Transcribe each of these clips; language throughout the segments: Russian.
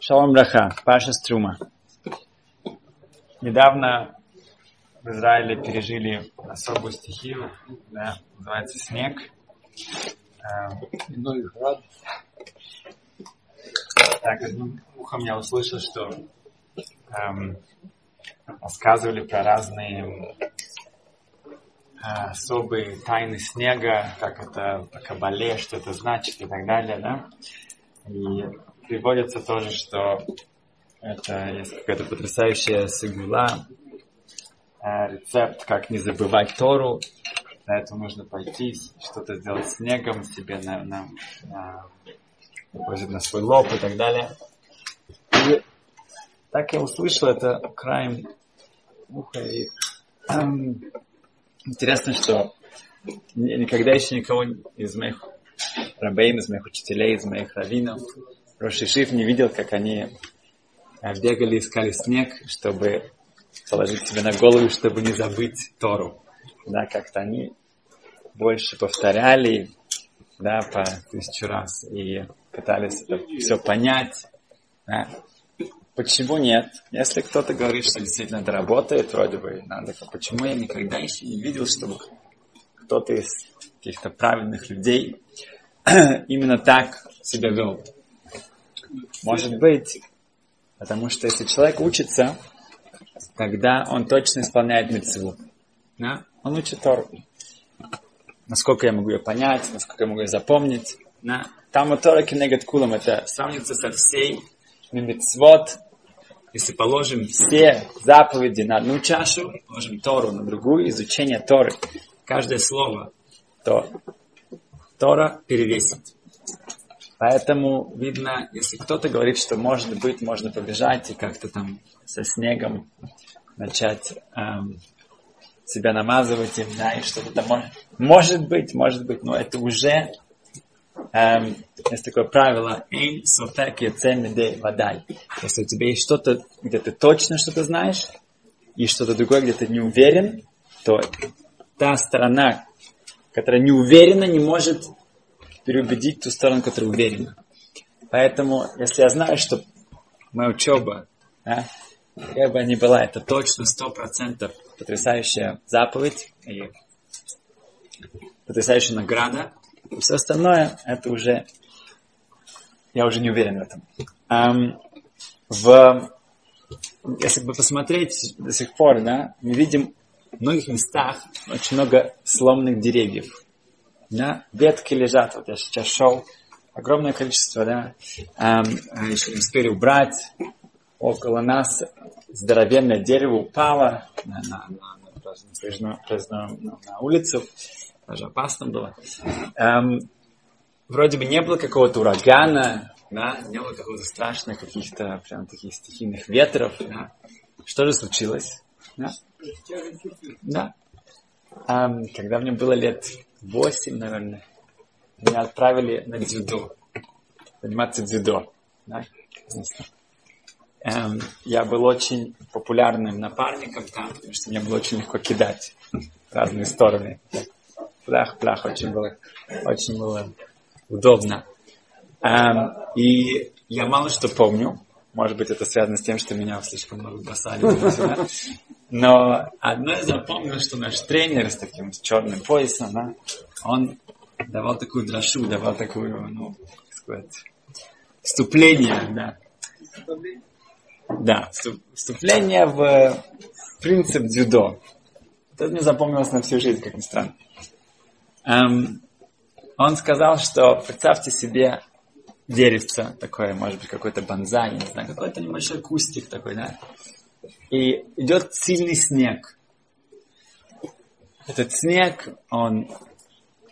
Шалом браха, Паша Трума. Недавно в Израиле пережили особую стихию, да, называется снег. Так, одним ухом я услышал, что рассказывали про разные особые тайны снега, как это по Кабале, что это значит и так далее, да? И приводится тоже, что это есть какая-то потрясающая сигула, рецепт, как не забывать Тору. Для этого нужно пойти что-то сделать снегом себе на свой лоб и так далее. И так я услышал это краем уха. И интересно, что никогда еще никого из моих рабейм, из моих учителей, из моих раввинов, Рошишиев не видел, как они бегали и искали снег, чтобы положить себе на голову, чтобы не забыть Тору. Да, как-то они больше повторяли, да, по 1000 раз и пытались это все понять. Да. Почему нет? Если кто-то говорит, что действительно это работает, вроде бы надо, почему я никогда еще не видел, чтобы кто-то из каких-то правильных людей именно так себя вел? Может быть, потому что если человек учится, тогда он точно исполняет митцву. Да? Он учит Тору. Насколько я могу ее понять, насколько я могу ее запомнить. Да? Там у Тораки негаткулам это сравнится со всей митцвот. Если положим все заповеди на одну чашу, положим Тору на другую, изучение Торы, каждое слово, то Тора перевесит. Поэтому видно, если кто-то говорит, что может быть, можно побежать и как-то там со снегом начать себя намазывать, им, да, и что-то там может быть, но это уже есть такое правило «Эйн сотак яце мидей вадай». Если у тебя есть что-то, где ты точно что-то знаешь, и что-то другое, где ты не уверен, то та сторона, которая не уверена, не может переубедить ту сторону, которая уверена. Поэтому, если я знаю, что моя учеба, да, какая бы ни была, это точно 100% потрясающая заповедь и потрясающая награда, и все остальное, это уже, я уже не уверен в этом. Если бы посмотреть до сих пор, да, мы видим в многих местах очень много сломанных деревьев. Да? Ветки лежат, вот я сейчас шел, огромное количество, да, еще не успели убрать. Около нас здоровенное дерево упало на улицу, даже опасно было. Вроде бы не было какого-то урагана, да? Не было какого-то страшных каких-то прям таких стихийных ветров. Да? Что же случилось? Да? Да. Когда мне было лет 8, наверное, меня отправили на дзюдо, заниматься дзюдо. Да? Я был очень популярным напарником там, потому что мне было очень легко кидать в разные стороны. Плях-плях, очень было удобно. И я мало что помню. Может быть, это связано с тем, что меня слишком много бросали. Но одно я запомнил, что наш тренер с таким черным поясом, да, он давал такую драшу, давал такое, как сказать, вступление, да. Да, вступление в принцип дзюдо. Это мне запомнилось на всю жизнь, как ни странно. Он сказал, что представьте себе деревце такое, может быть, какой-то бонсай, не знаю, какой-то небольшой кустик такой, да. И идет сильный снег. Этот снег, он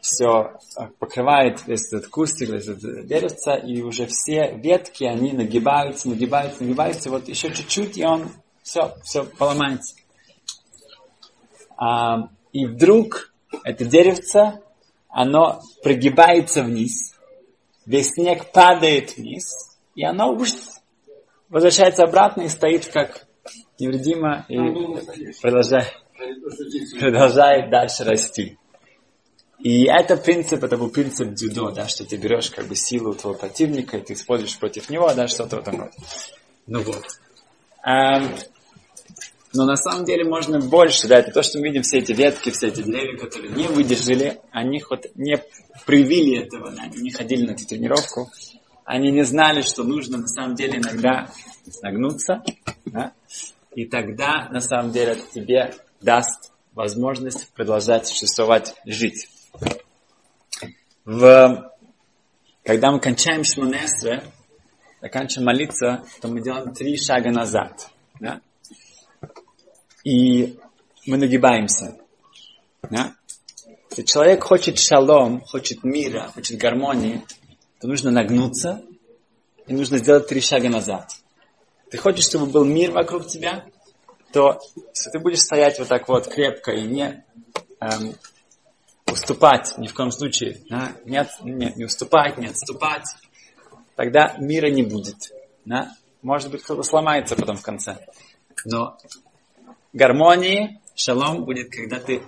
все покрывает весь этот кустик, весь этот деревце, и уже все ветки, они нагибаются, вот еще чуть-чуть, и он все поломается. И вдруг это деревце, оно прогибается вниз, весь снег падает вниз, и оно уж возвращается обратно и стоит как невредимо, и продолжает дальше расти. И это принцип, это был принцип дзюдо, да, что ты берешь как бы силу твоего противника, и ты используешь против него, да, что-то в этом роде. Ну вот. Но на самом деле можно больше, да, это то, что мы видим, все эти ветки, все эти деревья, которые не выдержали, они хоть не привили этого, да, они не ходили на эту тренировку, они не знали, что нужно на самом деле иногда согнуться, да, и тогда на самом деле это тебе даст возможность продолжать существовать, жить. Когда мы кончаем Шмоне Эсре, заканчиваем молиться, то мы делаем 3 шага назад, да? И мы нагибаемся. Да? Если человек хочет шалом, хочет мира, хочет гармонии, то нужно нагнуться и нужно сделать 3 шага назад. Ты хочешь, чтобы был мир вокруг тебя, то если ты будешь стоять вот так вот крепко и не уступать ни в коем случае, да? не уступать, не отступать, тогда мира не будет. Да? Может быть, кто-то сломается потом в конце. Но гармонии, шалом будет, когда ты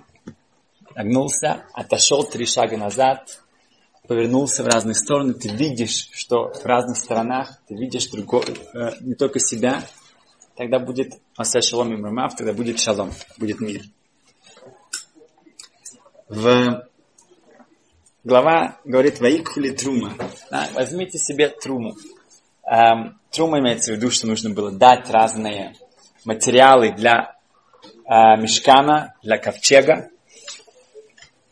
нагнулся, отошел 3 шага назад, повернулся в разные стороны, ты видишь, что в разных сторонах, ты видишь другого, не только себя, тогда будет Маса Шалом и Мурмав, тогда будет шалом, будет мир. Глава говорит Ваикху ли Трума. Да, возьмите себе труму. Трума имеется в виду, что нужно было дать разные материалы для мешкана, для ковчега.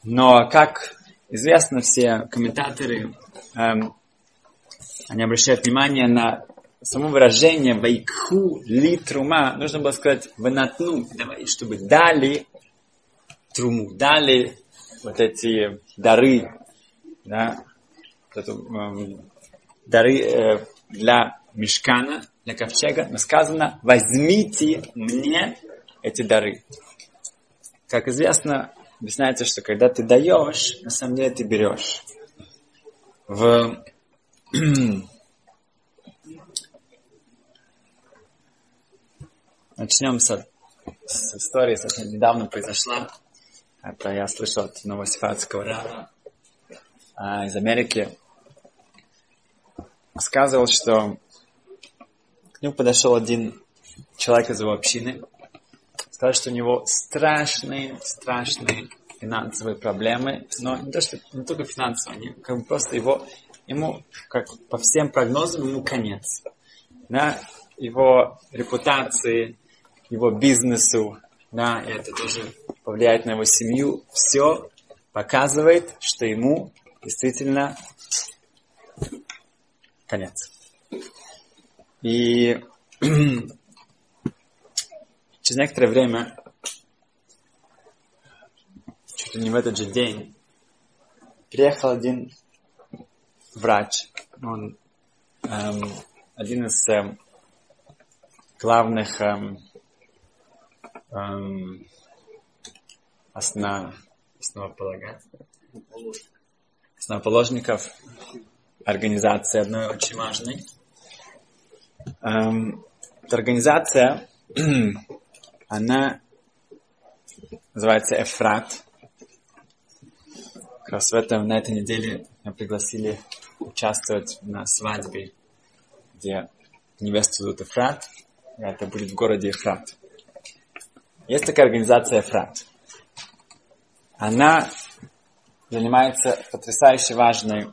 Но, как известно, все комментаторы, они обращают внимание на само выражение «Ваикху ли Трума». Нужно было сказать «внатну», чтобы дали труму, дали вот эти дары, да, дары для мешкана, для ковчега. Но сказано «возьмите мне эти дары». Как известно, объясняется, что когда ты даешь, на самом деле ты берешь. Начнем с истории, совсем недавно произошла. Это я слышал от одного сефардского рава из Америки. Сказывал, что к нему подошел один человек из его общины. Сказал, что у него страшные финансовые проблемы, но не то, что не только финансовые, они как бы просто ему, как по всем прогнозам, ему конец. Да? Его репутации, его бизнесу, да, и это тоже повлияет на его семью. Все показывает, что ему действительно конец. И через некоторое время, чуть ли не в этот же день, приехал один врач, он один из главных основоположников организации одной очень важной. Эта организация она называется Эфрат. Как раз на этой неделе меня пригласили участвовать на свадьбе, где невесту зовут Эфрат. Это будет в городе Эфрат. Есть такая организация Эфрат. Она занимается потрясающе важной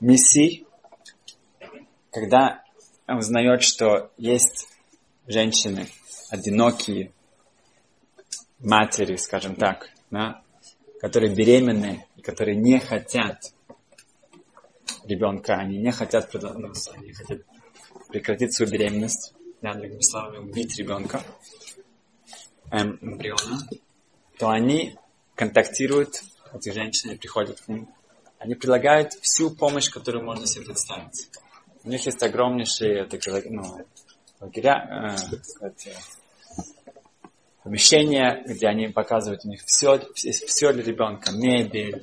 миссией, когда узнает, что есть женщины, одинокие, матери, скажем так, да, которые беременны, которые не хотят ребенка, они не хотят продолжаться, они хотят прекратить свою беременность, да, другими словами, убить ребенка, эмбриона, то они контактируют, эти женщины приходят к ним, они предлагают всю помощь, которую можно себе представить. У них есть огромнейшие лагеря, помещения, где они показывают у них все для ребенка. Мебель,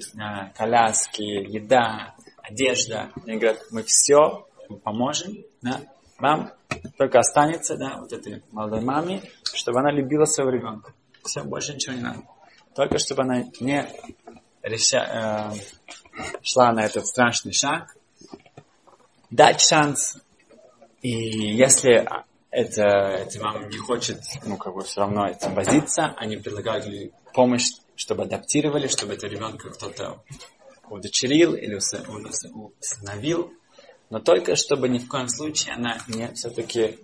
коляски, еда, одежда. Они говорят, мы все поможем, да? Вам только останется, да, вот этой молодой маме, чтобы она любила своего ребенка. Все, больше ничего не надо. только чтобы она не шла на этот страшный шаг, дать шанс. И если это вам не хочет, все равно этим возиться, они предлагают помощь, чтобы адаптировали, чтобы этого ребенка кто-то удочерил или усыновил, но только чтобы ни в коем случае она не все-таки,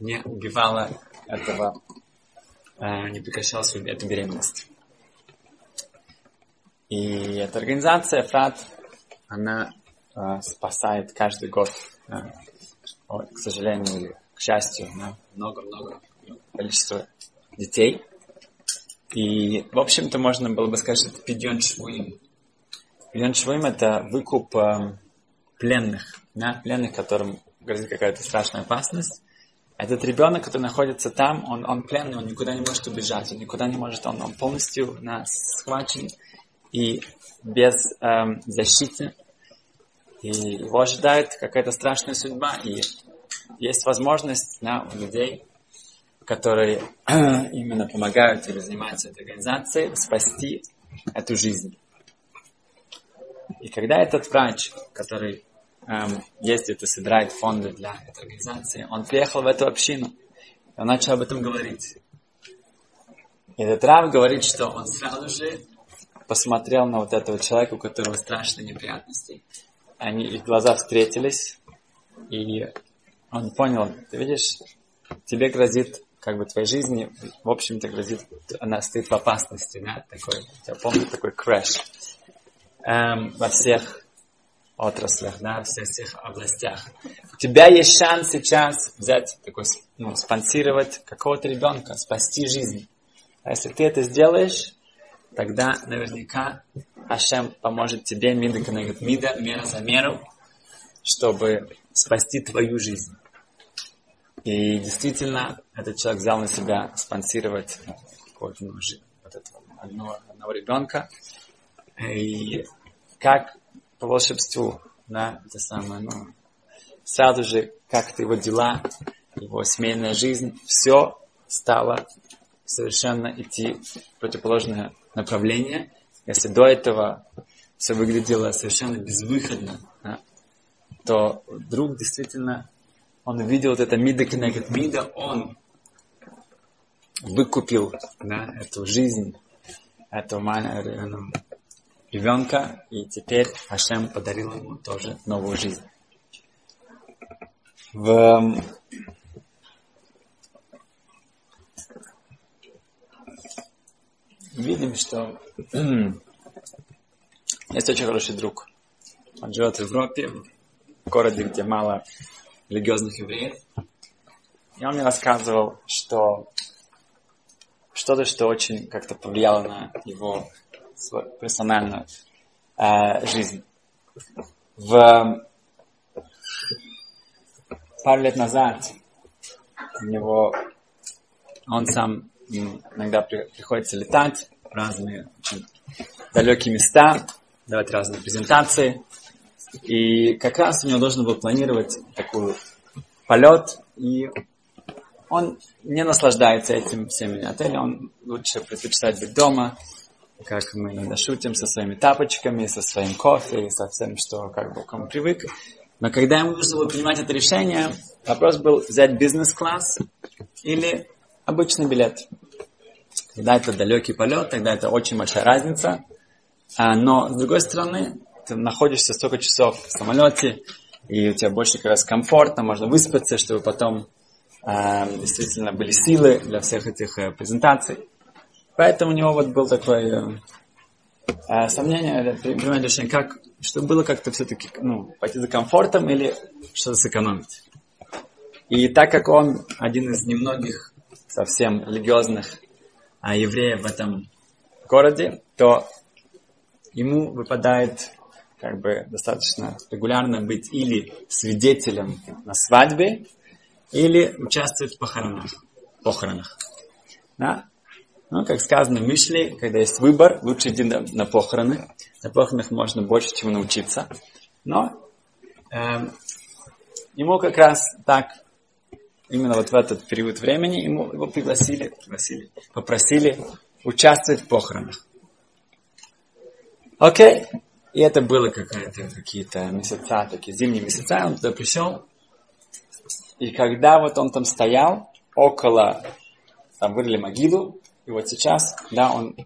не убивала этого, не прекращала эту беременность. И эта организация, Эфрат, она спасает каждый год, к сожалению или к счастью, много-много количество детей. И, в общем-то, можно было бы сказать, что это Пи-дьон-ч-вы-м. Пи-дьон-ч-вы-м – это выкуп пленных, пленных, которым грозит какая-то страшная опасность. Этот ребенок, который находится там, он пленный, он никуда не может убежать, он полностью схвачен и без защиты. И его ожидает какая-то страшная судьба. И есть возможность у людей, которые именно помогают или занимаются этой организацией, спасти эту жизнь. И когда этот врач, который ездит и собирает фонды для этой организации, он приехал в эту общину, и он начал об этом говорить. И этот рав говорит, что он сразу же посмотрел на этого человека, у которого страшные неприятности. Их глаза встретились, и он понял, ты видишь, тебе грозит, твоей жизни, в общем-то, грозит, она стоит в опасности, я помню, такой крэш во всех отраслях, во всех областях. У тебя есть шанс сейчас взять, спонсировать какого-то ребенка, спасти жизнь. А если ты это сделаешь, тогда наверняка Ашем поможет тебе, мида кинегед мида, мера за меру, чтобы спасти твою жизнь. И действительно, этот человек взял на себя спонсировать одного ребенка. И как по волшебству, сразу же как-то его дела, его семейная жизнь, все стало совершенно идти в противоположное направление. Если до этого все выглядело совершенно безвыходно, то вдруг действительно он увидел это мида кинегед мида, он выкупил эту жизнь, этого ребенка, и теперь Ашем подарил ему тоже новую жизнь. Видим, что есть очень хороший друг. Он живет в Европе, в городе, где мало религиозных евреев. И он мне рассказывал, что что-то, что очень как-то повлияло на его персональную жизнь. Пару лет назад он сам иногда приходится летать в разные очень далекие места, давать разные презентации. И как раз у него должен был планировать такой полет, и он не наслаждается этим всеми отелем, он лучше предпочитает быть дома, как мы иногда шутим, со своими тапочками, со своим кофе, со всем, что к кому привык. Но когда ему нужно было принимать это решение, вопрос был взять бизнес-класс или обычный билет. Когда это далекий полет, тогда это очень большая разница. Но, с другой стороны, ты находишься столько часов в самолете, и у тебя больше как раз комфортно, можно выспаться, чтобы потом действительно были силы для всех этих презентаций. Поэтому у него было такое сомнение, принимать решение, чтобы было как-то все-таки пойти за комфортом или что-то сэкономить. И так как он один из немногих совсем религиозных евреев в этом городе, то ему выпадает достаточно регулярно быть или свидетелем на свадьбе, или участвовать в похоронах. Да? Как сказано в Мишле, когда есть выбор, лучше идти на похороны. На похоронах можно больше чего научиться. Но ему как раз так, именно в этот период времени, его попросили участвовать в похоронах. Окей. И это было какие-то месяца, такие зимние месяца. Он туда пришел. И когда вот он там стоял, около, там вырыли могилу, и вот сейчас, да, он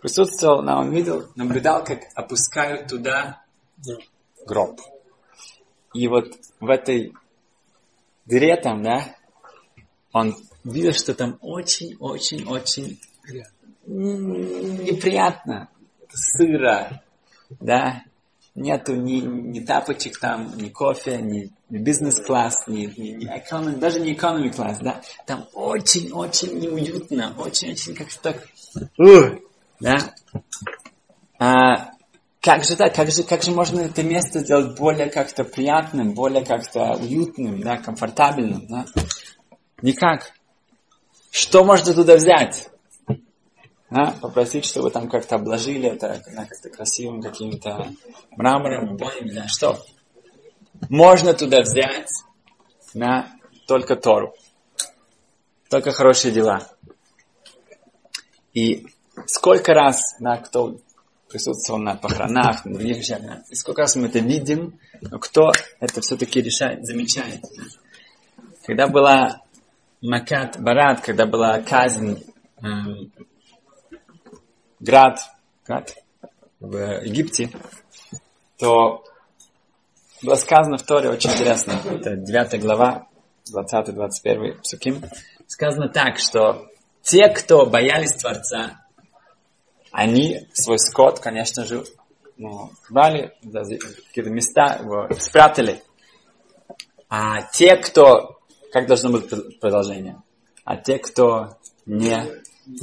присутствовал, да, он видел, наблюдал, как опускают туда гроб. И вот в этой дыре там, да, он видел, что там очень-очень-очень неприятно, сыро, да, нету ни тапочек там, ни кофе, ни бизнес-класс, ни даже не экономи-класс, да, там очень-очень неуютно, очень-очень как-то так, да. Как же так, как же можно это место сделать более как-то приятным, более как-то уютным, да, комфортабельным, да? Никак. Что можно туда взять? А? Попросить, чтобы там как-то обложили это как-то красивым каким-то мрамором, обоями, да, что? Можно туда взять, да, только Тору, только хорошие дела. И сколько раз, да, кто присутствовал на похоронах, на других вещах, да, и сколько раз мы это видим, но кто это все-таки решает, замечает. Когда была Макат-Барат, когда была казнь, град в Египте, то было сказано в Торе очень интересно, это 9 глава, 20-21 Псуким, сказано так, что те, кто боялись Творца, они свой скот, конечно же, брали, какие-то места его спрятали. А те, кто... Как должно быть продолжение? А те, кто не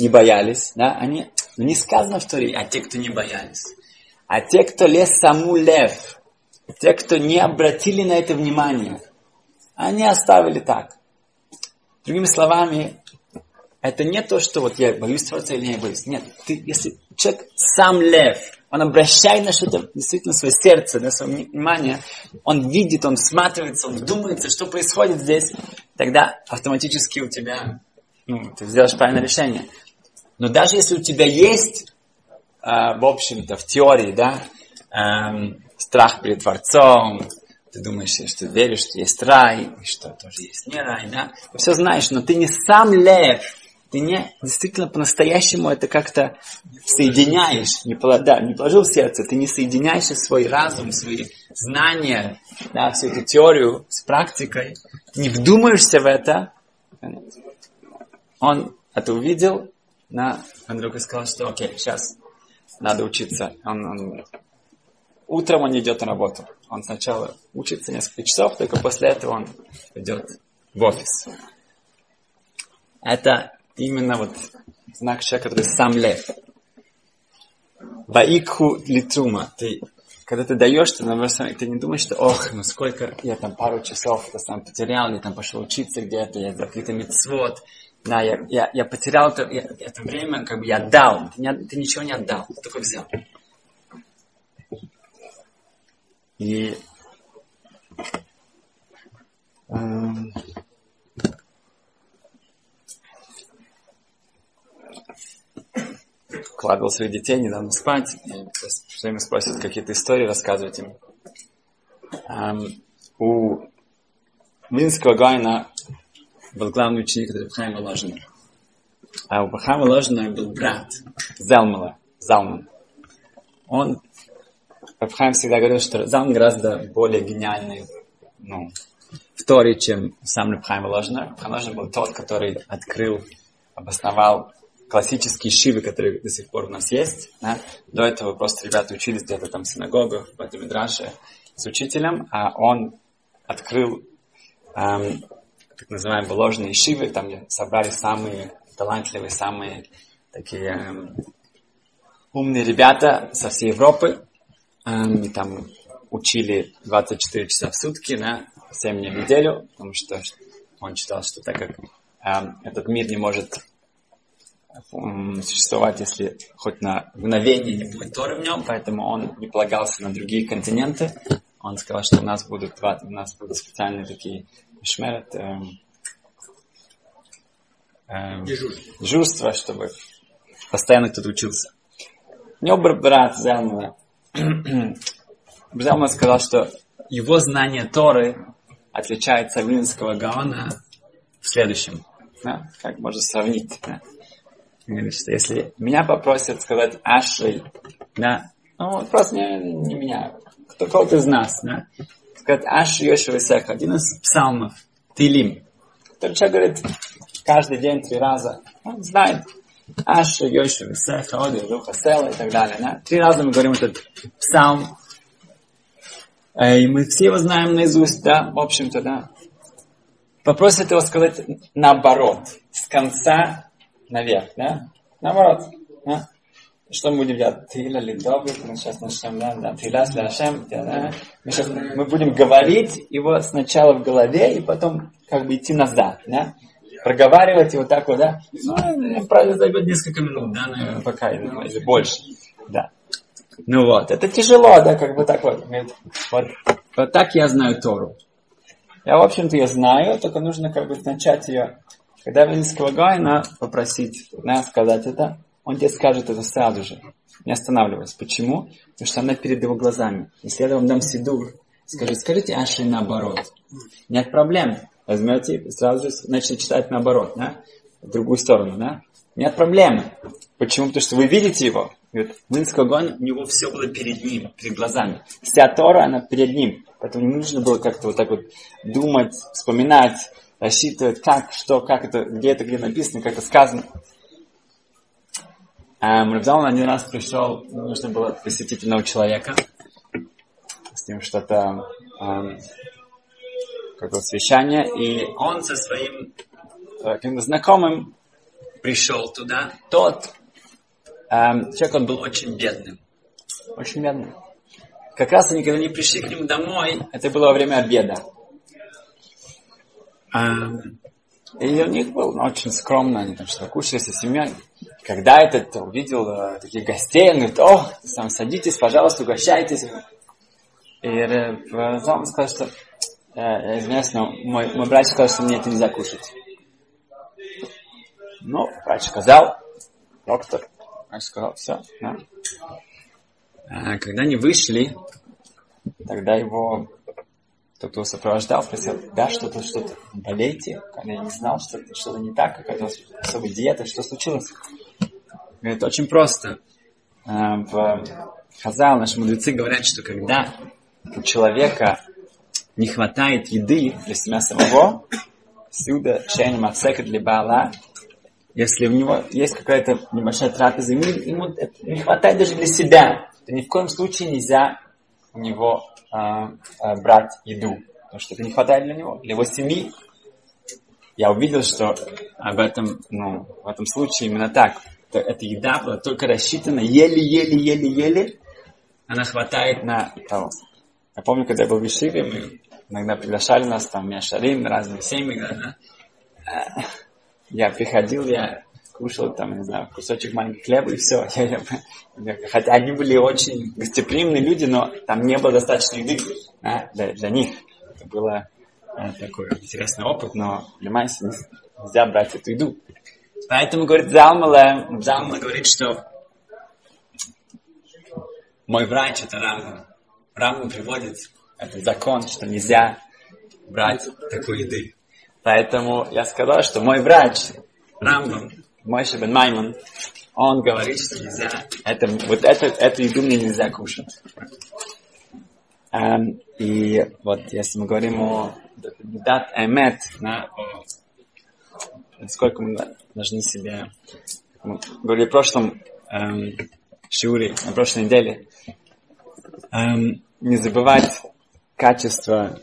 боялись, да, они... Но не сказано в Торе, а те, кто не боялись. А те, кто ле саму лев, те, кто не обратили на это внимание, они оставили так. Другими словами, это не то, что вот я боюсь Творца или не боюсь. Нет, ты, если человек сам лев, он обращает на что-то, действительно, свое сердце, на свое внимание, он видит, он всматривается, он думается, что происходит здесь, тогда автоматически у тебя, ты сделаешь правильное решение. Но даже если у тебя есть, в общем-то, в теории, да, страх перед Творцом, ты думаешь, что веришь, что есть рай, и что тоже есть не рай, да, ты все знаешь, но ты не сам лев, ты не действительно по-настоящему это как-то соединяешь, не положил в сердце, ты не соединяешь свой разум, свои знания, да, всю эту теорию с практикой, ты не вдумаешься в это. Он это увидел, да, он вдруг сказал, что окей, сейчас надо учиться. Утром он идет на работу. Он сначала учится несколько часов, только после этого он идет в офис. Это именно вот знак человека, который сам лев. Ваикху ли Трума. Когда ты даешь, ты не думаешь, что ох, ну сколько я там пару часов сам потерял, я там пошел учиться где-то, я какой-то митцвот, да, я потерял это время, как бы я отдал. Ты ничего не отдал, ты только взял. И укладывал своих детей, не дал им спать, все время спросят какие-то истории, рассказывать им. У Виленского гаона был главный ученик Рабхайма Ложина. А у Рабхайма Ложина был брат Залман. Рабхайм всегда говорил, что Залман гораздо более гениальный, в Торе, чем сам Рабхайм Ложина. Рабхайм Ложина был тот, который открыл, обосновал классические ишивы, которые до сих пор у нас есть. Да? До этого просто ребята учились где-то там в синагогах, в бат-мидраше с учителем, а он открыл так называемые ложные ишивы, там собрали самые талантливые, самые такие умные ребята со всей Европы. Там учили 24 часа в сутки, да? 7 дней в неделю, потому что он считал, что так как этот мир не может существовать, если хоть на мгновение не будет Торы в нем, поэтому он не полагался на другие континенты. Он сказал, что у нас будут специальные такие шмерет, дежурство, чтобы постоянно кто-то учился. У него брат Зелмана. Зелман сказал, что его знание Торы отличается от Виленского гаона в следующем. Да? Как можно сравнить? Да? Говорит, что если меня попросят сказать Ашри, да, ну просто не меня, кто-то из нас, да, сказать Ашри Йоши Висеха, один из псалмов, Тилим. Который человек говорит каждый день 3 раза, он знает Ашри Йоши Висеха, Оди, Руха Села и так далее. Да? 3 раза мы говорим этот псалм, и мы все его знаем наизусть, да, в общем-то, да. Попросят его сказать наоборот, с конца наверх, да? Наоборот, да? Что мы будем делать? Тила ли добрый? Мы сейчас начнем, да? Тила ли Ашем? Мы будем говорить его сначала в голове и потом как бы идти назад, да? Проговаривать его так вот, да? Ну, правда, займет несколько минут, да, наверное, пока, или больше, да. Ну вот, это тяжело, да, как бы так вот. Вот так я знаю Тору. Я, в общем-то, ее знаю, только нужно как бы начать ее... Когда Виленского гаона попросить, да, сказать это, он тебе скажет это сразу же, не останавливаясь. Почему? Потому что она перед его глазами. Если я вам дам Сидур, скажите Аши наоборот. Нет проблем. Возьмете, сразу же начнете читать наоборот, да? В другую сторону, да? Нет проблем. Почему? Потому что вы видите его. Виленского гаона, у него все было перед ним, перед глазами. Вся Тора, она перед ним. Поэтому не нужно было как-то вот так вот думать, вспоминать, рассчитывать, как, что, как это, где написано, как это сказано. Мурмав один раз пришел, нужно было посетить одного человека, с ним что-то, какое-то совещание, и он со своим каким-то знакомым пришел туда. Тот человек, он был очень бедным. Очень бедным. Как раз они, когда не пришли к нему домой, это было во время обеда. И у них было очень скромно, они там что-то кушали со семьей. Когда этот увидел таких гостей, он говорит: о, сам садитесь, пожалуйста, угощайтесь. И он сказал, что извиняюсь, но мой братчик сказал, что мне это нельзя кушать. Ну, врач сказал, доктор, врач сказал, все, да. Когда они вышли, тогда его... Тот, кто сопровождал, спросил: да, что-то, болеете? Я не знал, что-то не так, какая-то особая диета, что случилось? Говорит, очень просто. В Хазал, наши мудрецы говорят, что когда у человека не хватает еды для себя самого, сюда чайным отсеком для бала, если у него есть какая-то небольшая трапеза, ему не хватает даже для себя, то ни в коем случае нельзя у него... брать еду, потому что это не хватает для него, для его семьи. Я увидел, что в этом случае именно так. Эта еда была только рассчитана, еле-еле она хватает на того. Я помню, когда я был в Ишиве, мы иногда приглашали нас, там, Мешарин, разные семьи, да? Я приходил, я кушал, там, не знаю, кусочек маленького хлеба, и все. Хотя они были очень гостеприимные люди, но там не было достаточно еды для них. Это был такой интересный опыт, но, понимаете, нельзя брать эту еду. Поэтому, говорит, Залмала говорит, что мой врач, это Рамман приводит этот закон, что нельзя брать такой еды. Поэтому я сказал, что мой врач, Рамман, Моше бен Маймон, он говорит, что нельзя, эту еду мне нельзя кушать. И вот если мы говорим о дат Эмет, насколько мы должны себе... Мы говорили в прошлом шиуре, на прошлой неделе, не забывать качество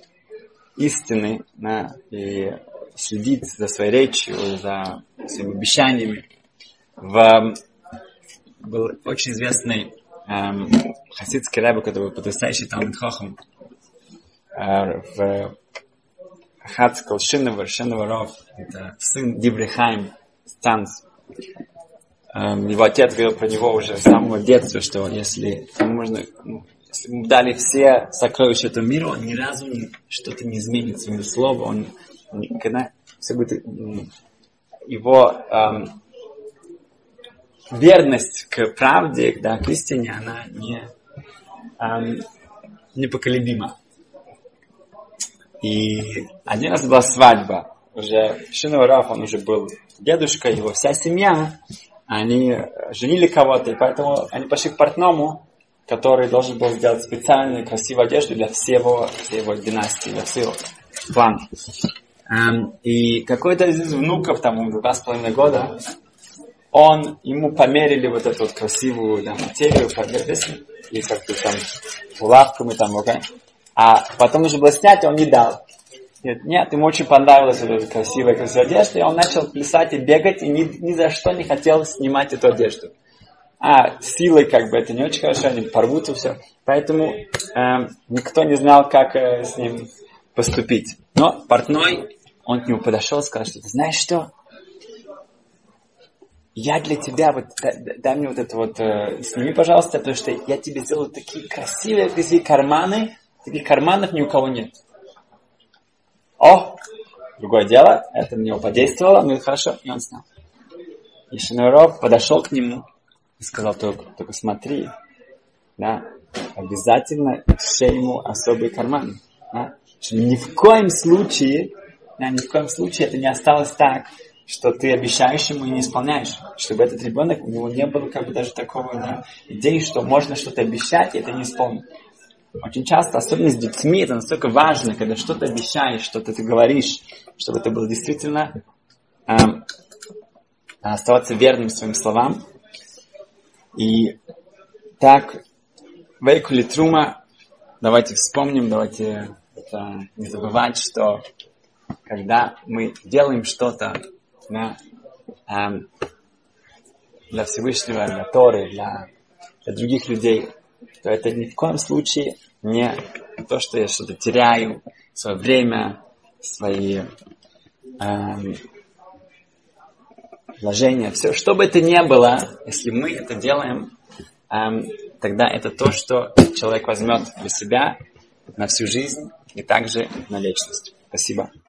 истины, и следить за своей речью, за своими обещаниями. Был очень известный хасидский ребе, который был потрясающий талмид хохам, в Хацкал Шиноваров, это сын Дибрихайм Станс. Его отец говорил про него уже с самого детства, что если ему дали все сокровища этого мира, он ни разу что-то не изменит своим словом, он никогда все будет его верность к правде, да, к истине, она непоколебима. И один раз была свадьба. Уже Шино Раф, он уже был дедушка, его вся семья, они женили кого-то, и поэтому они пошли к портному, который должен был сделать специальную красивую одежду для всей его династии, для всего клана. И какой-то из внуков, там, ему 2,5 года, ему померили вот эту вот красивую материю, и как-то там булавками там, okay? А потом нужно было снять, и он не дал. Нет, ему очень понравилась эта красивая одежда, и он начал плясать и бегать, и ни за что не хотел снимать эту одежду. А силой как бы это не очень хорошо, они порвут и все. Поэтому никто не знал, как с ним поступить. Но портной, он к нему подошел и сказал, что ты знаешь что? Я для тебя, вот дай мне вот это вот, сними, пожалуйста, потому что я тебе сделал такие красивые карманы, таких карманов ни у кого нет. О, другое дело, это на него подействовало, ну и хорошо, и он снял. И Шинуров подошел к нему и сказал, только смотри, да, обязательно шей ему особые карманы, да, чтобы ни в коем случае это не осталось так, что ты обещаешь ему и не исполняешь, чтобы этот ребенок, у него не было как бы даже такого, да, идеи, что можно что-то обещать, и это не исполнить. Очень часто, особенно с детьми, это настолько важно, когда что-то обещаешь, что-то ты говоришь, чтобы это было действительно оставаться верным своим словам. И так, Ваикху ли Трума, давайте вспомним, давайте не забывать, что когда мы делаем что-то, да, для Всевышнего, для Торы, для других людей, то это ни в коем случае не то, что я что-то теряю, свое время, свои вложения, все. Что бы это ни было, если мы это делаем, тогда это то, что человек возьмет для себя на всю жизнь и также на вечность. Спасибо.